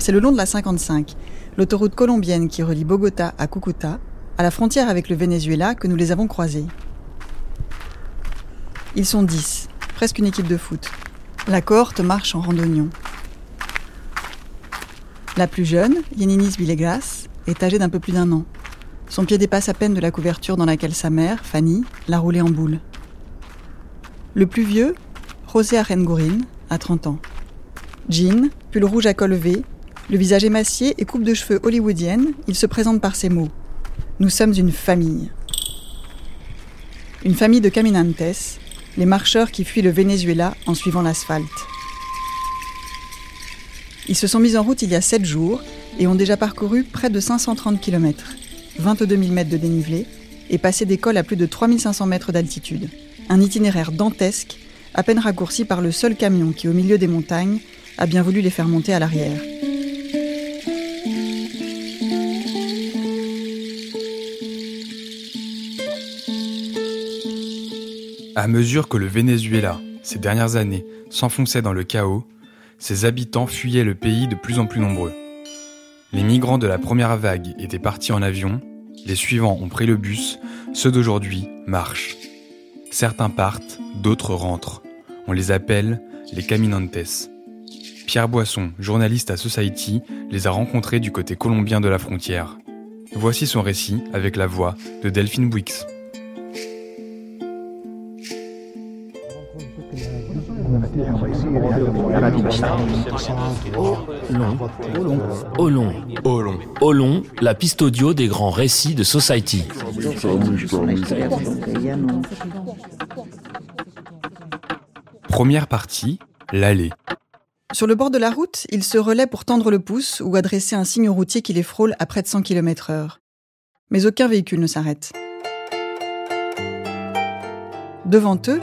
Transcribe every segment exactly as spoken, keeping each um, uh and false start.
C'est le long de la cinquante-cinq, l'autoroute colombienne qui relie Bogota à Cúcuta, à la frontière avec le Venezuela, que nous les avons croisés. Ils sont dix, presque une équipe de foot. La cohorte marche en randonnion. La plus jeune, Yeninis Villegas, est âgée d'un peu plus d'un an. Son pied dépasse à peine de la couverture dans laquelle sa mère, Fanny, l'a roulée en boule. Le plus vieux, Rosé Arengourin, a trente ans. Jean, pull rouge à col V, le visage émacié et coupe de cheveux hollywoodienne, il se présente par ces mots. Nous sommes une famille. Une famille de Caminantes, les marcheurs qui fuient le Venezuela en suivant l'asphalte. Ils se sont mis en route il y a sept jours et ont déjà parcouru près de cinq cent trente kilomètres, vingt-deux mille mètres de dénivelé, et passé des cols à plus de trois mille cinq cents mètres d'altitude. Un itinéraire dantesque, à peine raccourci par le seul camion qui, au milieu des montagnes, a bien voulu les faire monter à l'arrière. À mesure que le Venezuela, ces dernières années, s'enfonçait dans le chaos, ses habitants fuyaient le pays de plus en plus nombreux. Les migrants de la première vague étaient partis en avion, les suivants ont pris le bus, ceux d'aujourd'hui marchent. Certains partent, d'autres rentrent. On les appelle les Caminantes. Pierre Boisson, journaliste à Society, les a rencontrés du côté colombien de la frontière. Voici son récit avec la voix de Delphine Bouix. Au long, au long, au long, la piste audio des grands récits de Society. Première partie, l'allée. Sur le bord de la route, ils se relaient pour tendre le pouce ou adresser un signe routier qui les frôle à près de cent kilomètres heure. Mais aucun véhicule ne s'arrête. Devant eux,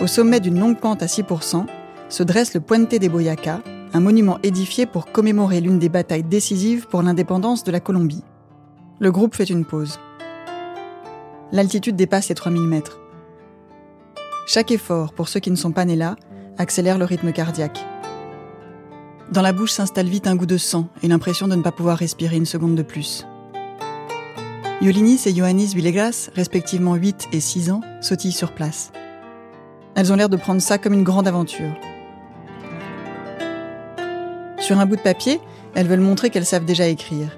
au sommet d'une longue pente à six pour cent, se dresse le Puente de Boyaca, un monument édifié pour commémorer l'une des batailles décisives pour l'indépendance de la Colombie. Le groupe fait une pause. L'altitude dépasse les trois mille mètres. Chaque effort, pour ceux qui ne sont pas nés là, accélère le rythme cardiaque. Dans la bouche s'installe vite un goût de sang et l'impression de ne pas pouvoir respirer une seconde de plus. Yolinis et Yoannis Villegas, respectivement huit et six ans, sautillent sur place. Elles ont l'air de prendre ça comme une grande aventure. Sur un bout de papier, elles veulent montrer qu'elles savent déjà écrire.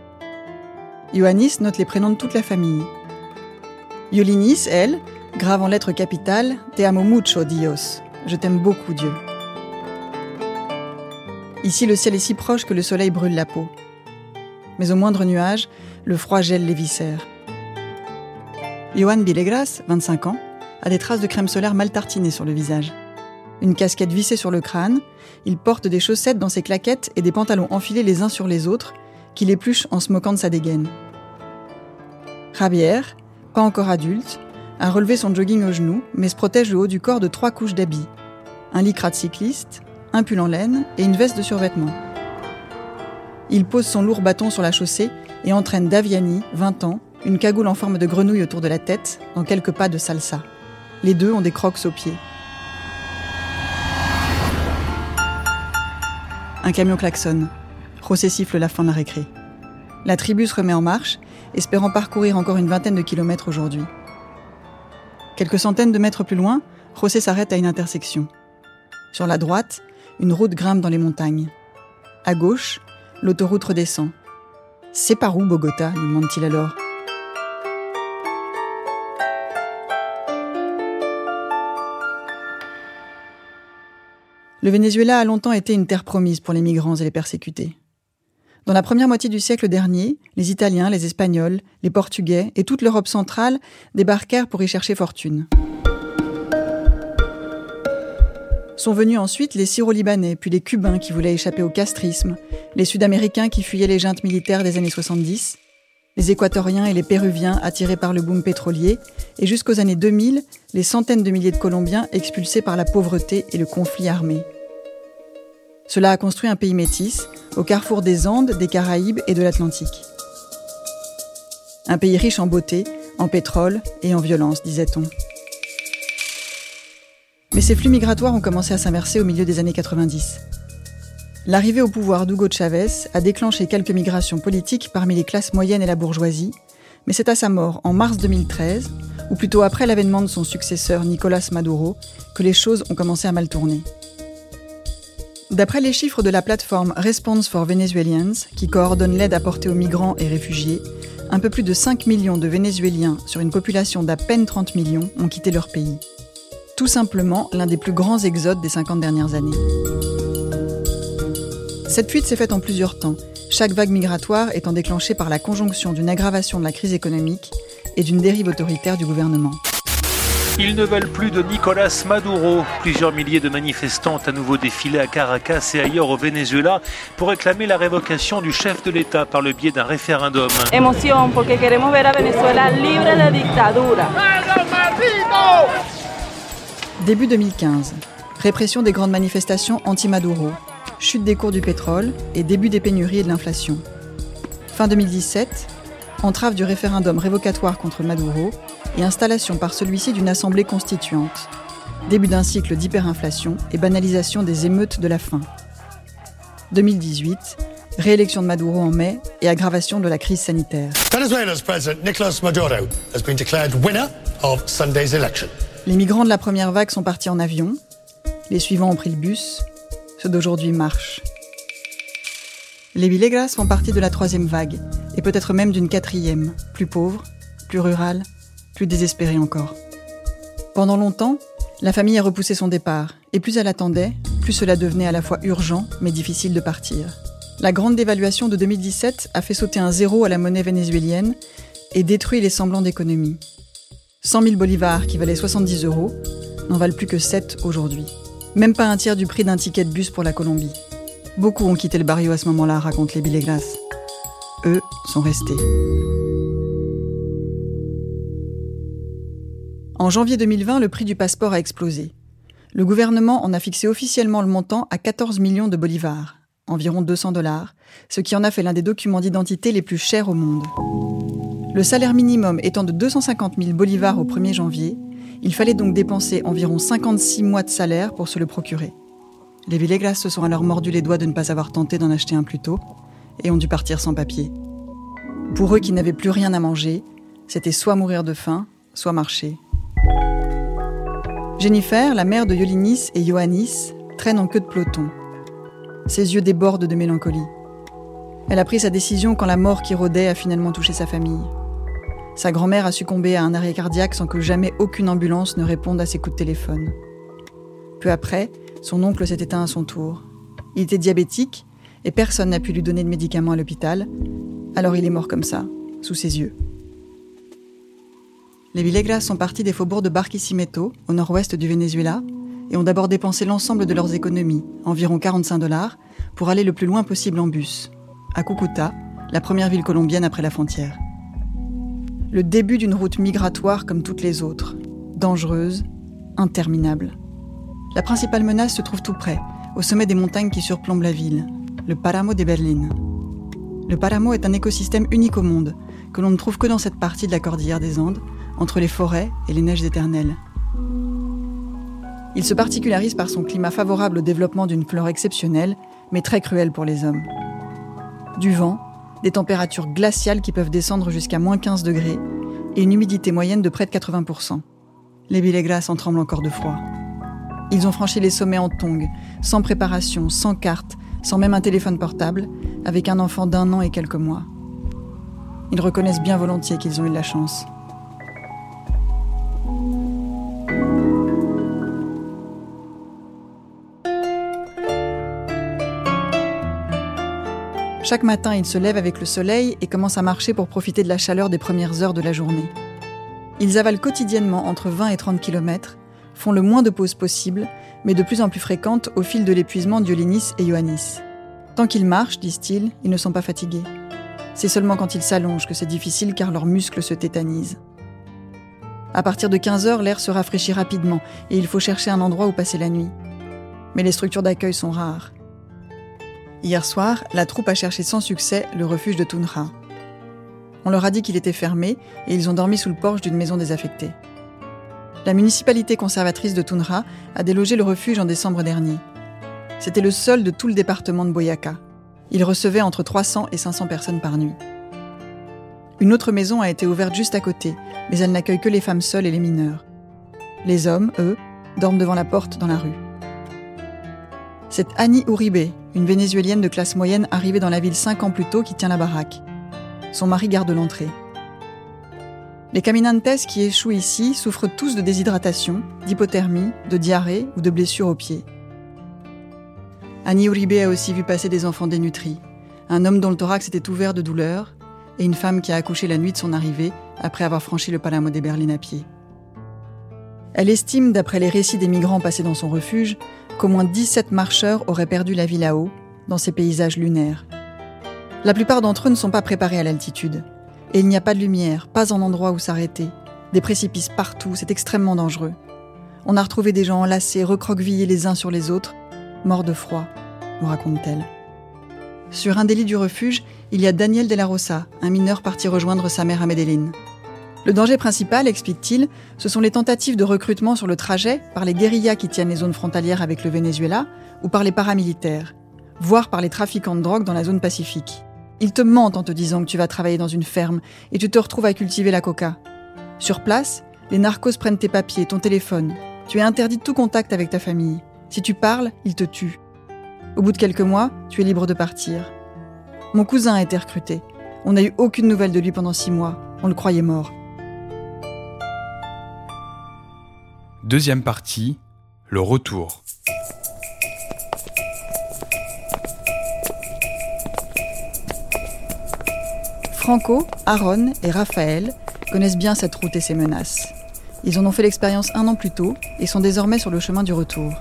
Yoannis note les prénoms de toute la famille. Yolinis, elle, grave en lettres capitales « Te amo mucho, Dios »« Je t'aime beaucoup, Dieu ». Ici, le ciel est si proche que le soleil brûle la peau. Mais au moindre nuage, le froid gèle les viscères. Yoannis Villegas, vingt-cinq ans, a des traces de crème solaire mal tartinées sur le visage. Une casquette vissée sur le crâne, il porte des chaussettes dans ses claquettes et des pantalons enfilés les uns sur les autres, qu'il épluche en se moquant de sa dégaine. Javier, pas encore adulte, a relevé son jogging aux genoux, mais se protège le haut du corps de trois couches d'habits. Un lycra de cycliste, un pull en laine et une veste de survêtement. Il pose son lourd bâton sur la chaussée et entraîne Daviani, vingt ans, une cagoule en forme de grenouille autour de la tête, dans quelques pas de salsa. Les deux ont des crocs aux pieds. Un camion klaxonne. Rosset siffle la fin de la récré. La tribu se remet en marche, espérant parcourir encore une vingtaine de kilomètres aujourd'hui. Quelques centaines de mètres plus loin, Rosset s'arrête à une intersection. Sur la droite, une route grimpe dans les montagnes. À gauche, l'autoroute redescend. « C'est par où, Bogota ?» lui demande-t-il alors. Le Venezuela a longtemps été une terre promise pour les migrants et les persécutés. Dans la première moitié du siècle dernier, les Italiens, les Espagnols, les Portugais et toute l'Europe centrale débarquèrent pour y chercher fortune. Sont venus ensuite les Syro-Libanais, puis les Cubains qui voulaient échapper au castrisme, les Sud-Américains qui fuyaient les juntes militaires des années soixante-dix, les Équatoriens et les Péruviens attirés par le boom pétrolier, et jusqu'aux années deux mille, les centaines de milliers de Colombiens expulsés par la pauvreté et le conflit armé. Cela a construit un pays métis, au carrefour des Andes, des Caraïbes et de l'Atlantique. Un pays riche en beauté, en pétrole et en violence, disait-on. Mais ces flux migratoires ont commencé à s'inverser au milieu des années quatre-vingt-dix. L'arrivée au pouvoir d'Hugo Chavez a déclenché quelques migrations politiques parmi les classes moyennes et la bourgeoisie, mais c'est à sa mort, en mars deux mille treize, ou plutôt après l'avènement de son successeur Nicolas Maduro, que les choses ont commencé à mal tourner. D'après les chiffres de la plateforme Response for Venezuelians, qui coordonne l'aide apportée aux migrants et réfugiés, un peu plus de cinq millions de Vénézuéliens sur une population d'à peine trente millions ont quitté leur pays. Tout simplement l'un des plus grands exodes des cinquante dernières années. Cette fuite s'est faite en plusieurs temps, chaque vague migratoire étant déclenchée par la conjonction d'une aggravation de la crise économique et d'une dérive autoritaire du gouvernement. Ils ne veulent plus de Nicolas Maduro. Plusieurs milliers de manifestants ont à nouveau défilé à Caracas et ailleurs au Venezuela pour réclamer la révocation du chef de l'État par le biais d'un référendum. Émotion, parce que queremos ver a Venezuela libre de dictadura. Début deux mille quinze, répression des grandes manifestations anti-Maduro, chute des cours du pétrole et début des pénuries et de l'inflation. Fin deux mille dix-sept, entrave du référendum révocatoire contre Maduro et installation par celui-ci d'une assemblée constituante. Début d'un cycle d'hyperinflation et banalisation des émeutes de la faim. deux mille dix-huit, réélection de Maduro en mai et aggravation de la crise sanitaire. Venezuela's president Nicolas Maduro has been declared winner of Sunday's election. Les migrants de la première vague sont partis en avion, les suivants ont pris le bus, ceux d'aujourd'hui marchent. Les Villegas font partie de la troisième vague, et peut-être même d'une quatrième, plus pauvre, plus rurale, plus désespérée encore. Pendant longtemps, la famille a repoussé son départ, et plus elle attendait, plus cela devenait à la fois urgent, mais difficile de partir. La grande dévaluation de deux mille dix-sept a fait sauter un zéro à la monnaie vénézuélienne et détruit les semblants d'économie. cent mille bolivars qui valaient soixante-dix euros n'en valent plus que sept aujourd'hui. Même pas un tiers du prix d'un ticket de bus pour la Colombie. Beaucoup ont quitté le barrio à ce moment-là, racontent les Villegas. Eux sont restés. En janvier deux mille vingt, le prix du passeport a explosé. Le gouvernement en a fixé officiellement le montant à quatorze millions de bolivars, environ deux cents dollars, ce qui en a fait l'un des documents d'identité les plus chers au monde. Le salaire minimum étant de deux cent cinquante mille bolivars au premier janvier, il fallait donc dépenser environ cinquante-six mois de salaire pour se le procurer. Les Villegas se sont alors mordus les doigts de ne pas avoir tenté d'en acheter un plus tôt et ont dû partir sans papier. Pour eux qui n'avaient plus rien à manger, c'était soit mourir de faim, soit marcher. Jennifer, la mère de Yolinis et Yoannis, traîne en queue de peloton. Ses yeux débordent de mélancolie. Elle a pris sa décision quand la mort qui rôdait a finalement touché sa famille. Sa grand-mère a succombé à un arrêt cardiaque sans que jamais aucune ambulance ne réponde à ses coups de téléphone. Peu après, son oncle s'est éteint à son tour. Il était diabétique et personne n'a pu lui donner de médicaments à l'hôpital, alors il est mort comme ça, sous ses yeux. Les Villegas sont partis des faubourgs de Barquisimeto, au nord-ouest du Venezuela, et ont d'abord dépensé l'ensemble de leurs économies, environ quarante-cinq dollars, pour aller le plus loin possible en bus, à Cúcuta, la première ville colombienne après la frontière. Le début d'une route migratoire comme toutes les autres, dangereuse, interminable. La principale menace se trouve tout près, au sommet des montagnes qui surplombent la ville, le Páramo de Berlín. Le Páramo est un écosystème unique au monde, que l'on ne trouve que dans cette partie de la cordillère des Andes, entre les forêts et les neiges éternelles. Il se particularise par son climat favorable au développement d'une flore exceptionnelle, mais très cruelle pour les hommes. Du vent, des températures glaciales qui peuvent descendre jusqu'à moins quinze degrés et une humidité moyenne de près de quatre-vingts pour cent. Les Villegas en tremblent encore de froid. Ils ont franchi les sommets en tongs, sans préparation, sans carte, sans même un téléphone portable, avec un enfant d'un an et quelques mois. Ils reconnaissent bien volontiers qu'ils ont eu de la chance. Chaque matin, ils se lèvent avec le soleil et commencent à marcher pour profiter de la chaleur des premières heures de la journée. Ils avalent quotidiennement entre vingt et trente kilomètres, font le moins de pauses possible, mais de plus en plus fréquentes au fil de l'épuisement d'Yolinis et Yoannis. Tant qu'ils marchent, disent-ils, ils ne sont pas fatigués. C'est seulement quand ils s'allongent que c'est difficile car leurs muscles se tétanisent. À partir de quinze heures, l'air se rafraîchit rapidement et il faut chercher un endroit où passer la nuit. Mais les structures d'accueil sont rares. Hier soir, la troupe a cherché sans succès le refuge de Tunja. On leur a dit qu'il était fermé et ils ont dormi sous le porche d'une maison désaffectée. La municipalité conservatrice de Tunja a délogé le refuge en décembre dernier. C'était le seul de tout le département de Boyaca. Il recevait entre trois cents et cinq cents personnes par nuit. Une autre maison a été ouverte juste à côté, mais elle n'accueille que les femmes seules et les mineurs. Les hommes, eux, dorment devant la porte dans la rue. C'est Annie Uribe, une Vénézuélienne de classe moyenne arrivée dans la ville cinq ans plus tôt, qui tient la baraque. Son mari garde l'entrée. Les Caminantes qui échouent ici souffrent tous de déshydratation, d'hypothermie, de diarrhée ou de blessures aux pieds. Annie Uribe a aussi vu passer des enfants dénutris, un homme dont le thorax était ouvert de douleur et une femme qui a accouché la nuit de son arrivée après avoir franchi le Páramo de Berlín à pied. Elle estime, d'après les récits des migrants passés dans son refuge, qu'au moins dix-sept marcheurs auraient perdu la vie là-haut, dans ces paysages lunaires. La plupart d'entre eux ne sont pas préparés à l'altitude. Et il n'y a pas de lumière, pas un endroit où s'arrêter. Des précipices partout, c'est extrêmement dangereux. On a retrouvé des gens enlacés, recroquevillés les uns sur les autres, morts de froid, nous raconte-t-elle. Sur un des lits du refuge, il y a Daniel de la Rosa, un mineur parti rejoindre sa mère à Medellín. Le danger principal, explique-t-il, ce sont les tentatives de recrutement sur le trajet par les guérillas qui tiennent les zones frontalières avec le Venezuela ou par les paramilitaires, voire par les trafiquants de drogue dans la zone pacifique. Ils te mentent en te disant que tu vas travailler dans une ferme et tu te retrouves à cultiver la coca. Sur place, les narcos prennent tes papiers, ton téléphone. Tu es interdit de tout contact avec ta famille. Si tu parles, ils te tuent. Au bout de quelques mois, tu es libre de partir. Mon cousin a été recruté. On n'a eu aucune nouvelle de lui pendant six mois. On le croyait mort. Deuxième partie, le retour. Franco, Aaron et Raphaël connaissent bien cette route et ses menaces. Ils en ont fait l'expérience un an plus tôt et sont désormais sur le chemin du retour.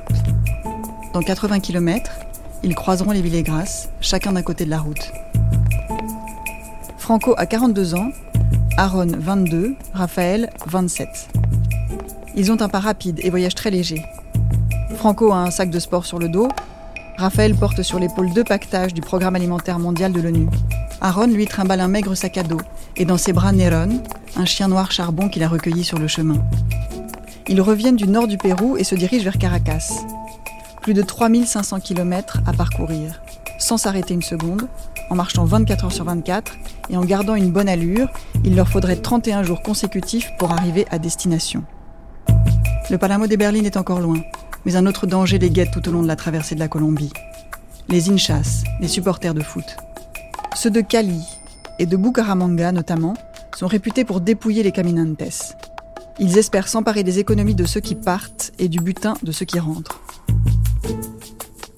Dans quatre-vingts kilomètres, ils croiseront les Villegas, chacun d'un côté de la route. Franco a quarante-deux ans, Aaron vingt-deux, Raphaël vingt-sept. Ils ont un pas rapide et voyagent très léger. Franco a un sac de sport sur le dos. Raphaël porte sur l'épaule deux pactages du Programme alimentaire mondial de l'ONU. Aaron lui trimballe un maigre sac à dos et dans ses bras Néron, un chien noir charbon qu'il a recueilli sur le chemin. Ils reviennent du nord du Pérou et se dirigent vers Caracas. Plus de trois mille cinq cents kilomètres à parcourir, sans s'arrêter une seconde, en marchant vingt-quatre heures sur vingt-quatre et en gardant une bonne allure, il leur faudrait trente et un jours consécutifs pour arriver à destination. Le Páramo de Berlín est encore loin, mais un autre danger les guette tout au long de la traversée de la Colombie. Les hinchas, les supporters de foot. Ceux de Cali et de Bucaramanga notamment sont réputés pour dépouiller les Caminantes. Ils espèrent s'emparer des économies de ceux qui partent et du butin de ceux qui rentrent.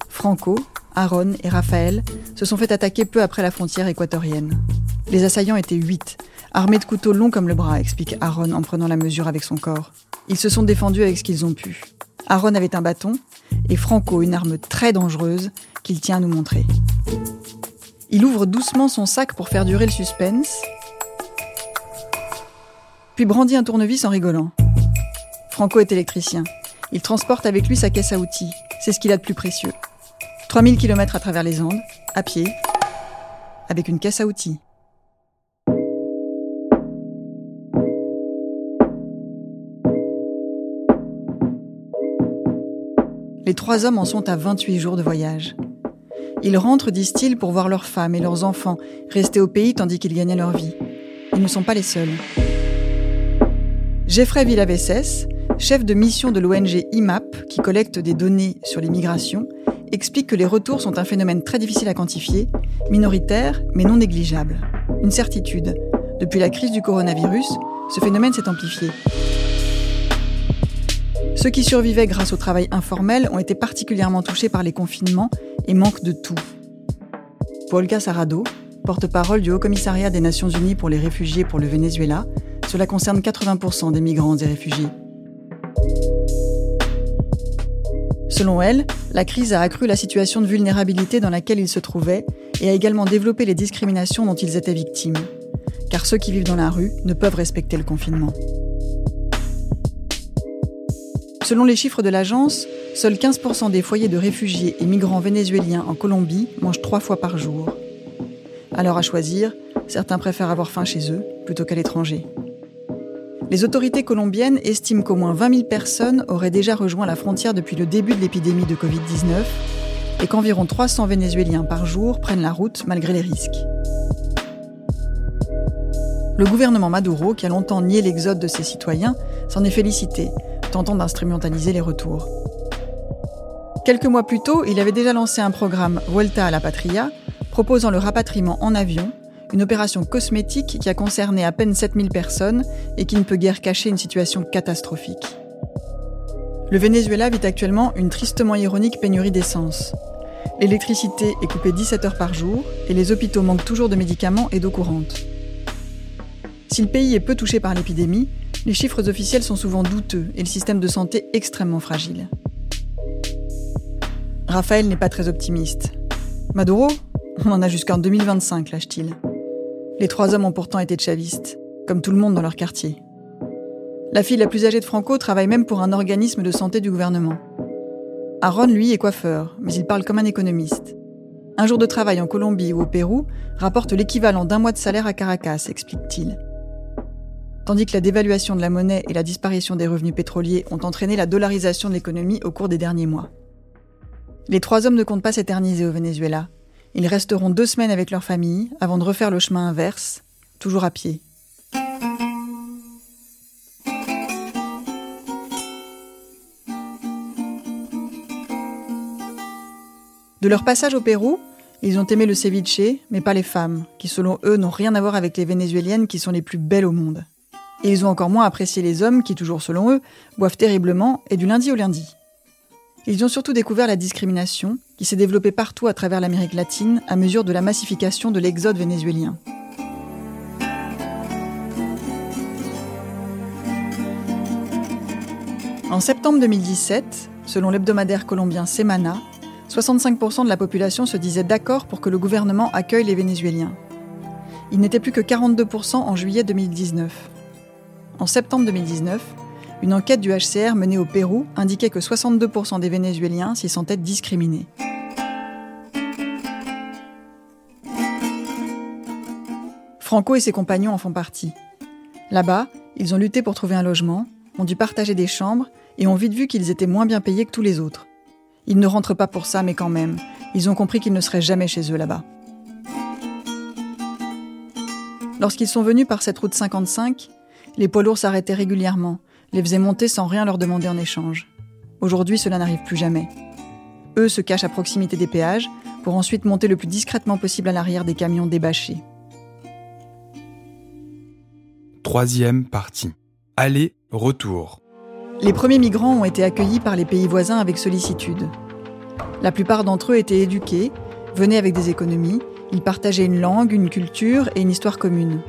Franco, Aaron et Raphaël se sont fait attaquer peu après la frontière équatorienne. Les assaillants étaient huit, armés de couteaux longs comme le bras, explique Aaron en prenant la mesure avec son corps. Ils se sont défendus avec ce qu'ils ont pu. Aaron avait un bâton et Franco une arme très dangereuse qu'il tient à nous montrer. Il ouvre doucement son sac pour faire durer le suspense, puis brandit un tournevis en rigolant. Franco est électricien. Il transporte avec lui sa caisse à outils. C'est ce qu'il a de plus précieux. trois mille kilomètres à travers les Andes, à pied, avec une caisse à outils. Les trois hommes en sont à vingt-huit jours de voyage. Ils rentrent, disent-ils, pour voir leurs femmes et leurs enfants rester au pays tandis qu'ils gagnaient leur vie. Ils ne sont pas les seuls. Jeffrey Villavessès, chef de mission de l'O N G I M A P, qui collecte des données sur les migrations, explique que les retours sont un phénomène très difficile à quantifier, minoritaire mais non négligeable. Une certitude, depuis la crise du coronavirus, ce phénomène s'est amplifié. Ceux qui survivaient grâce au travail informel ont été particulièrement touchés par les confinements et manquent de tout. Olga Sarado, porte-parole du Haut-Commissariat des Nations Unies pour les réfugiés pour le Venezuela, cela concerne quatre-vingts pour cent des migrants et réfugiés. Selon elle, la crise a accru la situation de vulnérabilité dans laquelle ils se trouvaient et a également développé les discriminations dont ils étaient victimes. Car ceux qui vivent dans la rue ne peuvent respecter le confinement. Selon les chiffres de l'agence, seuls quinze pour cent des foyers de réfugiés et migrants vénézuéliens en Colombie mangent trois fois par jour. Alors à choisir, certains préfèrent avoir faim chez eux plutôt qu'à l'étranger. Les autorités colombiennes estiment qu'au moins vingt mille personnes auraient déjà rejoint la frontière depuis le début de l'épidémie de covid dix-neuf et qu'environ trois cents Vénézuéliens par jour prennent la route malgré les risques. Le gouvernement Maduro, qui a longtemps nié l'exode de ses citoyens, s'en est félicité, tentant d'instrumentaliser les retours. Quelques mois plus tôt, il avait déjà lancé un programme Vuelta a la Patria, proposant le rapatriement en avion, une opération cosmétique qui a concerné à peine sept mille personnes et qui ne peut guère cacher une situation catastrophique. Le Venezuela vit actuellement une tristement ironique pénurie d'essence. L'électricité est coupée dix-sept heures par jour et les hôpitaux manquent toujours de médicaments et d'eau courante. Si le pays est peu touché par l'épidémie, les chiffres officiels sont souvent douteux et le système de santé extrêmement fragile. Raphaël n'est pas très optimiste. Maduro, on en a jusqu'en deux mille vingt-cinq, lâche-t-il. Les trois hommes ont pourtant été chavistes, comme tout le monde dans leur quartier. La fille la plus âgée de Franco travaille même pour un organisme de santé du gouvernement. Aaron, lui, est coiffeur, mais il parle comme un économiste. Un jour de travail en Colombie ou au Pérou rapporte l'équivalent d'un mois de salaire à Caracas, explique-t-il. Tandis que la dévaluation de la monnaie et la disparition des revenus pétroliers ont entraîné la dollarisation de l'économie au cours des derniers mois. Les trois hommes ne comptent pas s'éterniser au Venezuela. Ils resteront deux semaines avec leur famille avant de refaire le chemin inverse, toujours à pied. De leur passage au Pérou, ils ont aimé le ceviche, mais pas les femmes, qui selon eux n'ont rien à voir avec les Vénézuéliennes qui sont les plus belles au monde. Et ils ont encore moins apprécié les hommes qui, toujours selon eux, boivent terriblement et du lundi au lundi. Ils ont surtout découvert la discrimination, qui s'est développée partout à travers l'Amérique latine à mesure de la massification de l'exode vénézuélien. En septembre deux mille dix-sept, selon l'hebdomadaire colombien Semana, soixante-cinq pour cent de la population se disait d'accord pour que le gouvernement accueille les Vénézuéliens. Il n'était plus que quarante-deux pour cent en juillet deux mille dix-neuf. En septembre deux mille dix-neuf, une enquête du H C R menée au Pérou indiquait que soixante-deux pour cent des Vénézuéliens s'y sentaient discriminés. Franco et ses compagnons en font partie. Là-bas, ils ont lutté pour trouver un logement, ont dû partager des chambres et ont vite vu qu'ils étaient moins bien payés que tous les autres. Ils ne rentrent pas pour ça, mais quand même, ils ont compris qu'ils ne seraient jamais chez eux là-bas. Lorsqu'ils sont venus par cette route cinquante-cinq, les poids lourds s'arrêtaient régulièrement, les faisaient monter sans rien leur demander en échange. Aujourd'hui, cela n'arrive plus jamais. Eux se cachent à proximité des péages pour ensuite monter le plus discrètement possible à l'arrière des camions débâchés. Troisième partie. Aller-retour. Les premiers migrants ont été accueillis par les pays voisins avec sollicitude. La plupart d'entre eux étaient éduqués, venaient avec des économies, ils partageaient une langue, une culture et une histoire commune.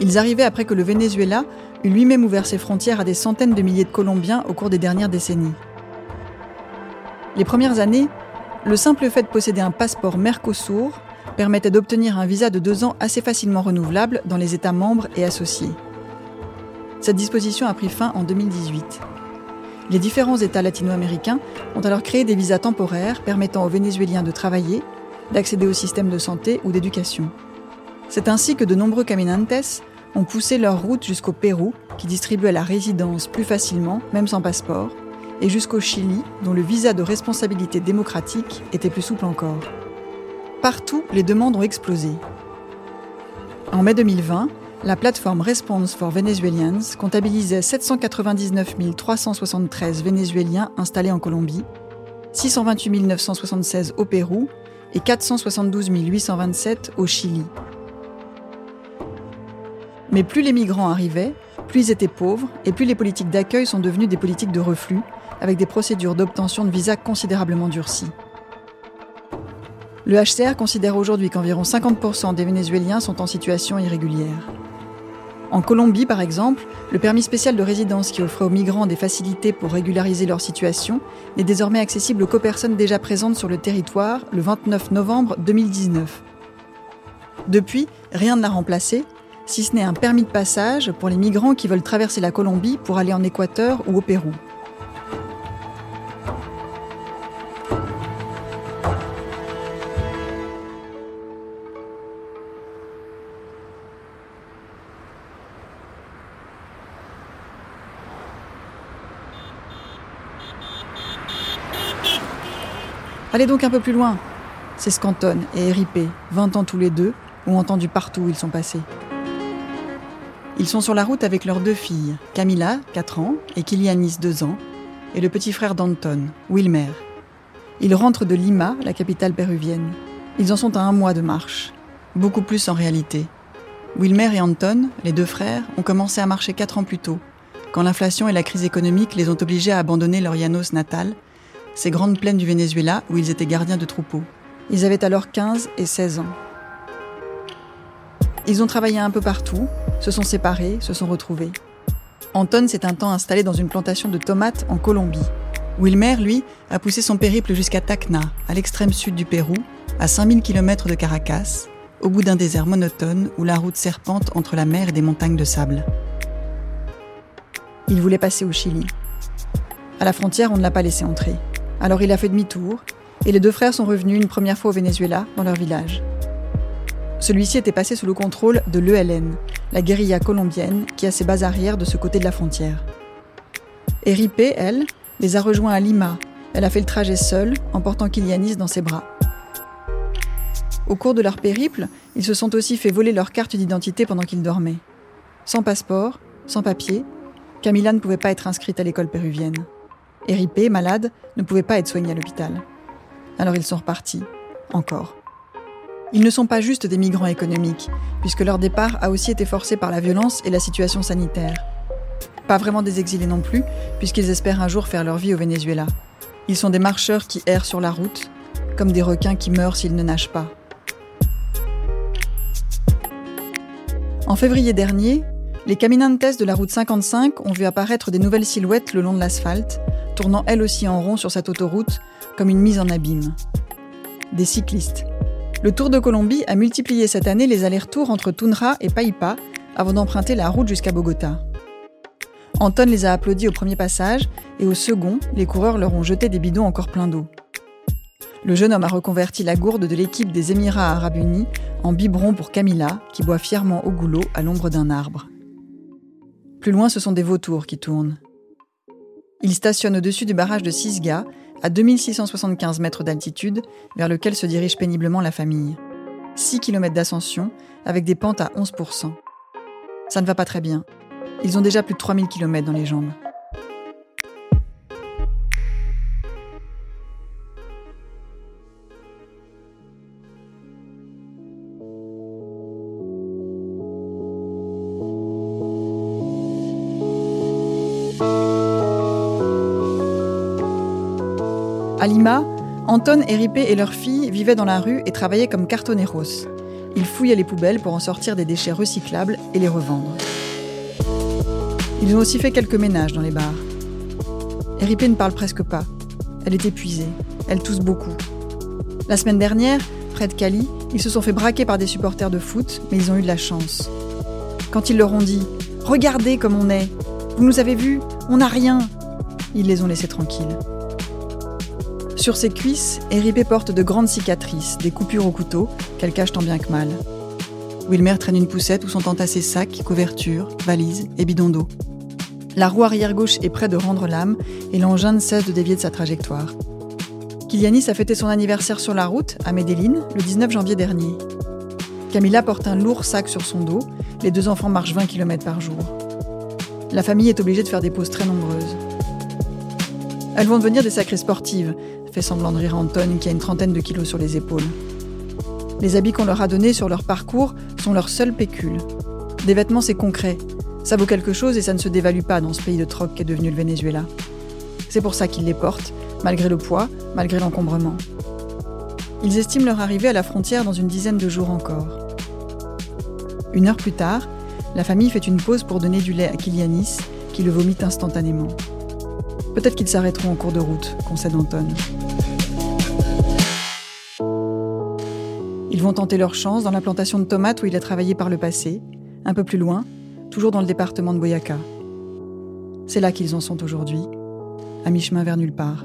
Ils arrivaient après que le Venezuela eût lui-même ouvert ses frontières à des centaines de milliers de Colombiens au cours des dernières décennies. Les premières années, le simple fait de posséder un passeport Mercosur permettait d'obtenir un visa de deux ans assez facilement renouvelable dans les États membres et associés. Cette disposition a pris fin en deux mille dix-huit. Les différents États latino-américains ont alors créé des visas temporaires permettant aux Vénézuéliens de travailler, d'accéder au système de santé ou d'éducation. C'est ainsi que de nombreux Caminantes ont poussé leur route jusqu'au Pérou, qui distribuait la résidence plus facilement, même sans passeport, et jusqu'au Chili, dont le visa de responsabilité démocratique était plus souple encore. Partout, les demandes ont explosé. En mai deux mille vingt, la plateforme Response for Venezuelians comptabilisait sept cent quatre-vingt-dix-neuf mille trois cent soixante-treize Vénézuéliens installés en Colombie, six cent vingt-huit mille neuf cent soixante-seize au Pérou et quatre cent soixante-douze mille huit cent vingt-sept au Chili. Mais plus les migrants arrivaient, plus ils étaient pauvres et plus les politiques d'accueil sont devenues des politiques de reflux, avec des procédures d'obtention de visas considérablement durcies. Le H C R considère aujourd'hui qu'environ cinquante pour cent des Vénézuéliens sont en situation irrégulière. En Colombie, par exemple, le permis spécial de résidence qui offrait aux migrants des facilités pour régulariser leur situation n'est désormais accessible qu'aux personnes déjà présentes sur le territoire le vingt-neuf novembre deux mille dix-neuf. Depuis, rien ne l'a remplacé, si ce n'est un permis de passage pour les migrants qui veulent traverser la Colombie pour aller en Équateur ou au Pérou. Allez donc un peu plus loin. C'est ce qu'Anton et Eripe, vingt ans tous les deux, ont entendu partout où ils sont passés. Ils sont sur la route avec leurs deux filles, Camila, quatre ans, et Kilianis, deux ans, et le petit frère d'Anton, Wilmer. Ils rentrent de Lima, la capitale péruvienne. Ils en sont à un mois de marche. Beaucoup plus en réalité. Wilmer et Anton, les deux frères, ont commencé à marcher quatre ans plus tôt, quand l'inflation et la crise économique les ont obligés à abandonner leur llanos natal, ces grandes plaines du Venezuela où ils étaient gardiens de troupeaux. Ils avaient alors quinze et seize ans. Ils ont travaillé un peu partout, se sont séparés, se sont retrouvés. Anton s'est un temps installé dans une plantation de tomates en Colombie. Wilmer, lui, a poussé son périple jusqu'à Tacna, à l'extrême sud du Pérou, à cinq mille kilomètres de Caracas, au bout d'un désert monotone où la route serpente entre la mer et des montagnes de sable. Il voulait passer au Chili. À la frontière, on ne l'a pas laissé entrer. Alors il a fait demi-tour, et les deux frères sont revenus une première fois au Venezuela, dans leur village. Celui-ci était passé sous le contrôle de l'E L N, la guérilla colombienne qui a ses bases arrières de ce côté de la frontière. Eripe, elle, les a rejoints à Lima. Elle a fait le trajet seule, en portant Kilianis dans ses bras. Au cours de leur périple, ils se sont aussi fait voler leur carte d'identité pendant qu'ils dormaient. Sans passeport, sans papier, Camila ne pouvait pas être inscrite à l'école péruvienne. Eripe, malade, ne pouvait pas être soignée à l'hôpital. Alors ils sont repartis, encore. Ils ne sont pas juste des migrants économiques, puisque leur départ a aussi été forcé par la violence et la situation sanitaire. Pas vraiment des exilés non plus, puisqu'ils espèrent un jour faire leur vie au Venezuela. Ils sont des marcheurs qui errent sur la route, comme des requins qui meurent s'ils ne nagent pas. En février dernier, les Caminantes de la route cinquante-cinq ont vu apparaître des nouvelles silhouettes le long de l'asphalte, tournant elles aussi en rond sur cette autoroute, comme une mise en abîme. Des cyclistes. Le Tour de Colombie a multiplié cette année les allers-retours entre Tunja et Paipa, avant d'emprunter la route jusqu'à Bogota. Anton les a applaudis au premier passage, et au second, les coureurs leur ont jeté des bidons encore pleins d'eau. Le jeune homme a reconverti la gourde de l'équipe des Émirats Arabes Unis en biberon pour Camila, qui boit fièrement au goulot à l'ombre d'un arbre. Plus loin, ce sont des vautours qui tournent. Ils stationnent au-dessus du barrage de Sisga, à deux mille six cent soixante-quinze mètres d'altitude, vers lequel se dirige péniblement la famille. six kilomètres d'ascension, avec des pentes à onze pour cent. Ça ne va pas très bien. Ils ont déjà plus de trois mille kilomètres dans les jambes. À Lima, Anton, Eripe et leur fille vivaient dans la rue et travaillaient comme cartoneros. Ils fouillaient les poubelles pour en sortir des déchets recyclables et les revendre. Ils ont aussi fait quelques ménages dans les bars. Eripe ne parle presque pas. Elle est épuisée. Elle tousse beaucoup. La semaine dernière, près de Cali, ils se sont fait braquer par des supporters de foot, mais ils ont eu de la chance. Quand ils leur ont dit « Regardez comme on est ! Vous nous avez vus ? On n'a rien !» ils les ont laissés tranquilles. Sur ses cuisses, Eripe porte de grandes cicatrices, des coupures au couteau, qu'elle cache tant bien que mal. Wilmer traîne une poussette où sont entassés sacs, couvertures, valises et bidons d'eau. La roue arrière gauche est près de rendre l'âme et l'engin ne cesse de dévier de sa trajectoire. Kilianis a fêté son anniversaire sur la route, à Medellín, le dix-neuf janvier dernier. Camila porte un lourd sac sur son dos, les deux enfants marchent vingt kilomètres par jour. La famille est obligée de faire des pauses très nombreuses. Elles vont devenir des sacrées sportives, fait semblant de rire Anton qui a une trentaine de kilos sur les épaules. Les habits qu'on leur a donnés sur leur parcours sont leur seule pécule. Des vêtements, c'est concret. Ça vaut quelque chose et ça ne se dévalue pas dans ce pays de troc qu'est devenu le Venezuela. C'est pour ça qu'ils les portent, malgré le poids, malgré l'encombrement. Ils estiment leur arrivée à la frontière dans une dizaine de jours encore. Une heure plus tard, la famille fait une pause pour donner du lait à Kilianis, qui le vomite instantanément. Peut-être qu'ils s'arrêteront en cours de route, concède Anton. Ils vont tenter leur chance dans la plantation de tomates où il a travaillé par le passé, un peu plus loin, toujours dans le département de Boyaca. C'est là qu'ils en sont aujourd'hui, à mi-chemin vers nulle part.